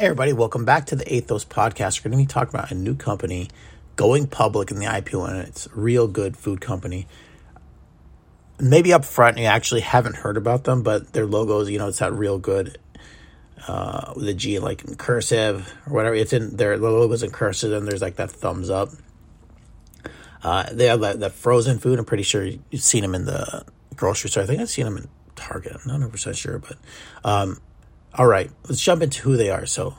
Hey everybody, welcome back to the Athos Podcast. We're going to be talking about a new company going public in the IPO, and it's a Real Good Food Company. Maybe up front you actually haven't heard about them, but their logos, you know, it's that Real Good with a G like in cursive or whatever. It's in their logos in cursive, and there's like that thumbs up. They have that frozen food. I'm pretty sure you've seen them in the grocery store. I think I've seen them in Target. I'm not 100% sure, but all right, let's jump into who they are. So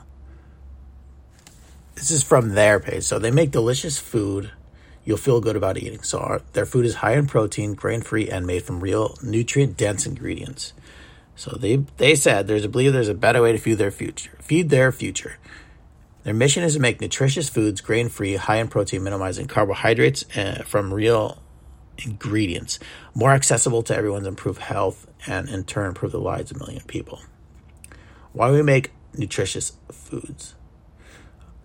this is from their page. So they make delicious food you'll feel good about eating. So their food is high in protein, grain-free, and made from real nutrient-dense ingredients. So they said there's a better way to feed their future. Their mission is to make nutritious foods, grain-free, high in protein, minimizing carbohydrates from real ingredients, more accessible to everyone to improve health and in turn improve the lives of a million people. Why we make nutritious foods.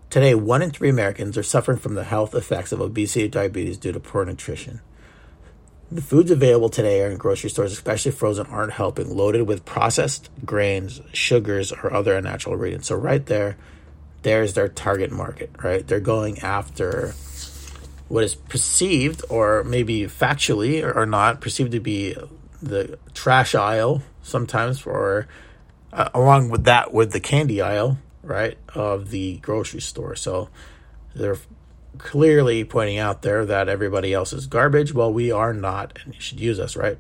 Today, 1 in 3 Americans are suffering from the health effects of obesity or diabetes due to poor nutrition. The foods available today are in grocery stores, especially frozen, aren't helping, loaded with processed grains, sugars, or other unnatural ingredients. So right there's their target market, right? They're going after what is perceived, or maybe factually or not, perceived to be the trash aisle sometimes, or along with that, with the candy aisle, right, of the grocery store. So they're clearly pointing out there that everybody else is garbage. Well, we are not, and you should use us, right?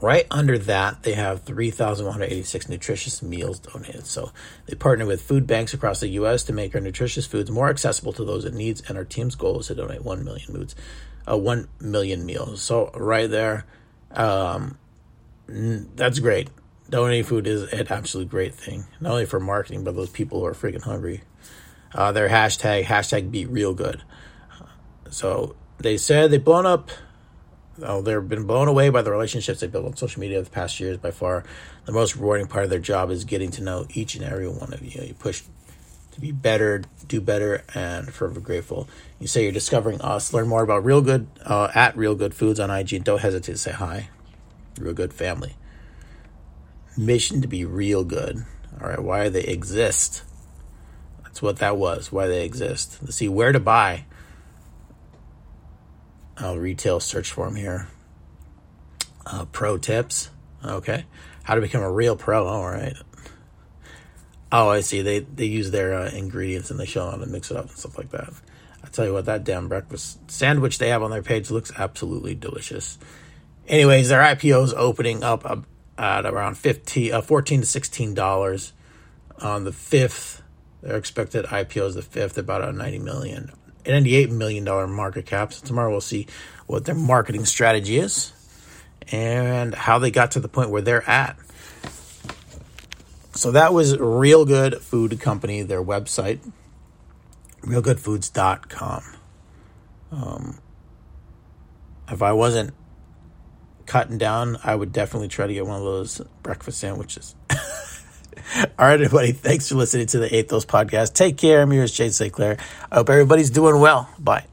Right under that, they have 3,186 nutritious meals donated. So they partner with food banks across the U.S. to make our nutritious foods more accessible to those in need, and our team's goal is to donate 1 million meals. So right there, that's great. Donating food is an absolute great thing, not only for marketing, but those people who are freaking hungry. Their hashtag be real good. So they said they've been blown away by the relationships they built on social media the past years. By far, the most rewarding part of their job is getting to know each and every one of you. You push to be better, do better, and forever grateful. You say you're discovering us. Learn more about Real Good at Real Good Foods on IG. Don't hesitate to say hi. Real Good family. Mission to be real good. All right, why they exist. That's what that was, why they exist. Let's see where to buy. I'll retail search for them here. Pro tips. Okay. How to become a real pro. All right. Oh, I see. They use their ingredients and they show them how to mix it up and stuff like that. I tell you what, that damn breakfast sandwich they have on their page looks absolutely delicious. Anyways, their IPO is opening up at around $14 to $16 on the 5th. Their expected IPO is the 5th, about a $98 million market cap. So tomorrow we'll see what their marketing strategy is and how they got to the point where they're at. So that was Real Good Food Company, their website, realgoodfoods.com. If I wasn't cutting down, I would definitely try to get one of those breakfast sandwiches. All right, everybody. Thanks for listening to the Athos Podcast. Take care. I'm yours, Jay St. Clair. I hope everybody's doing well. Bye.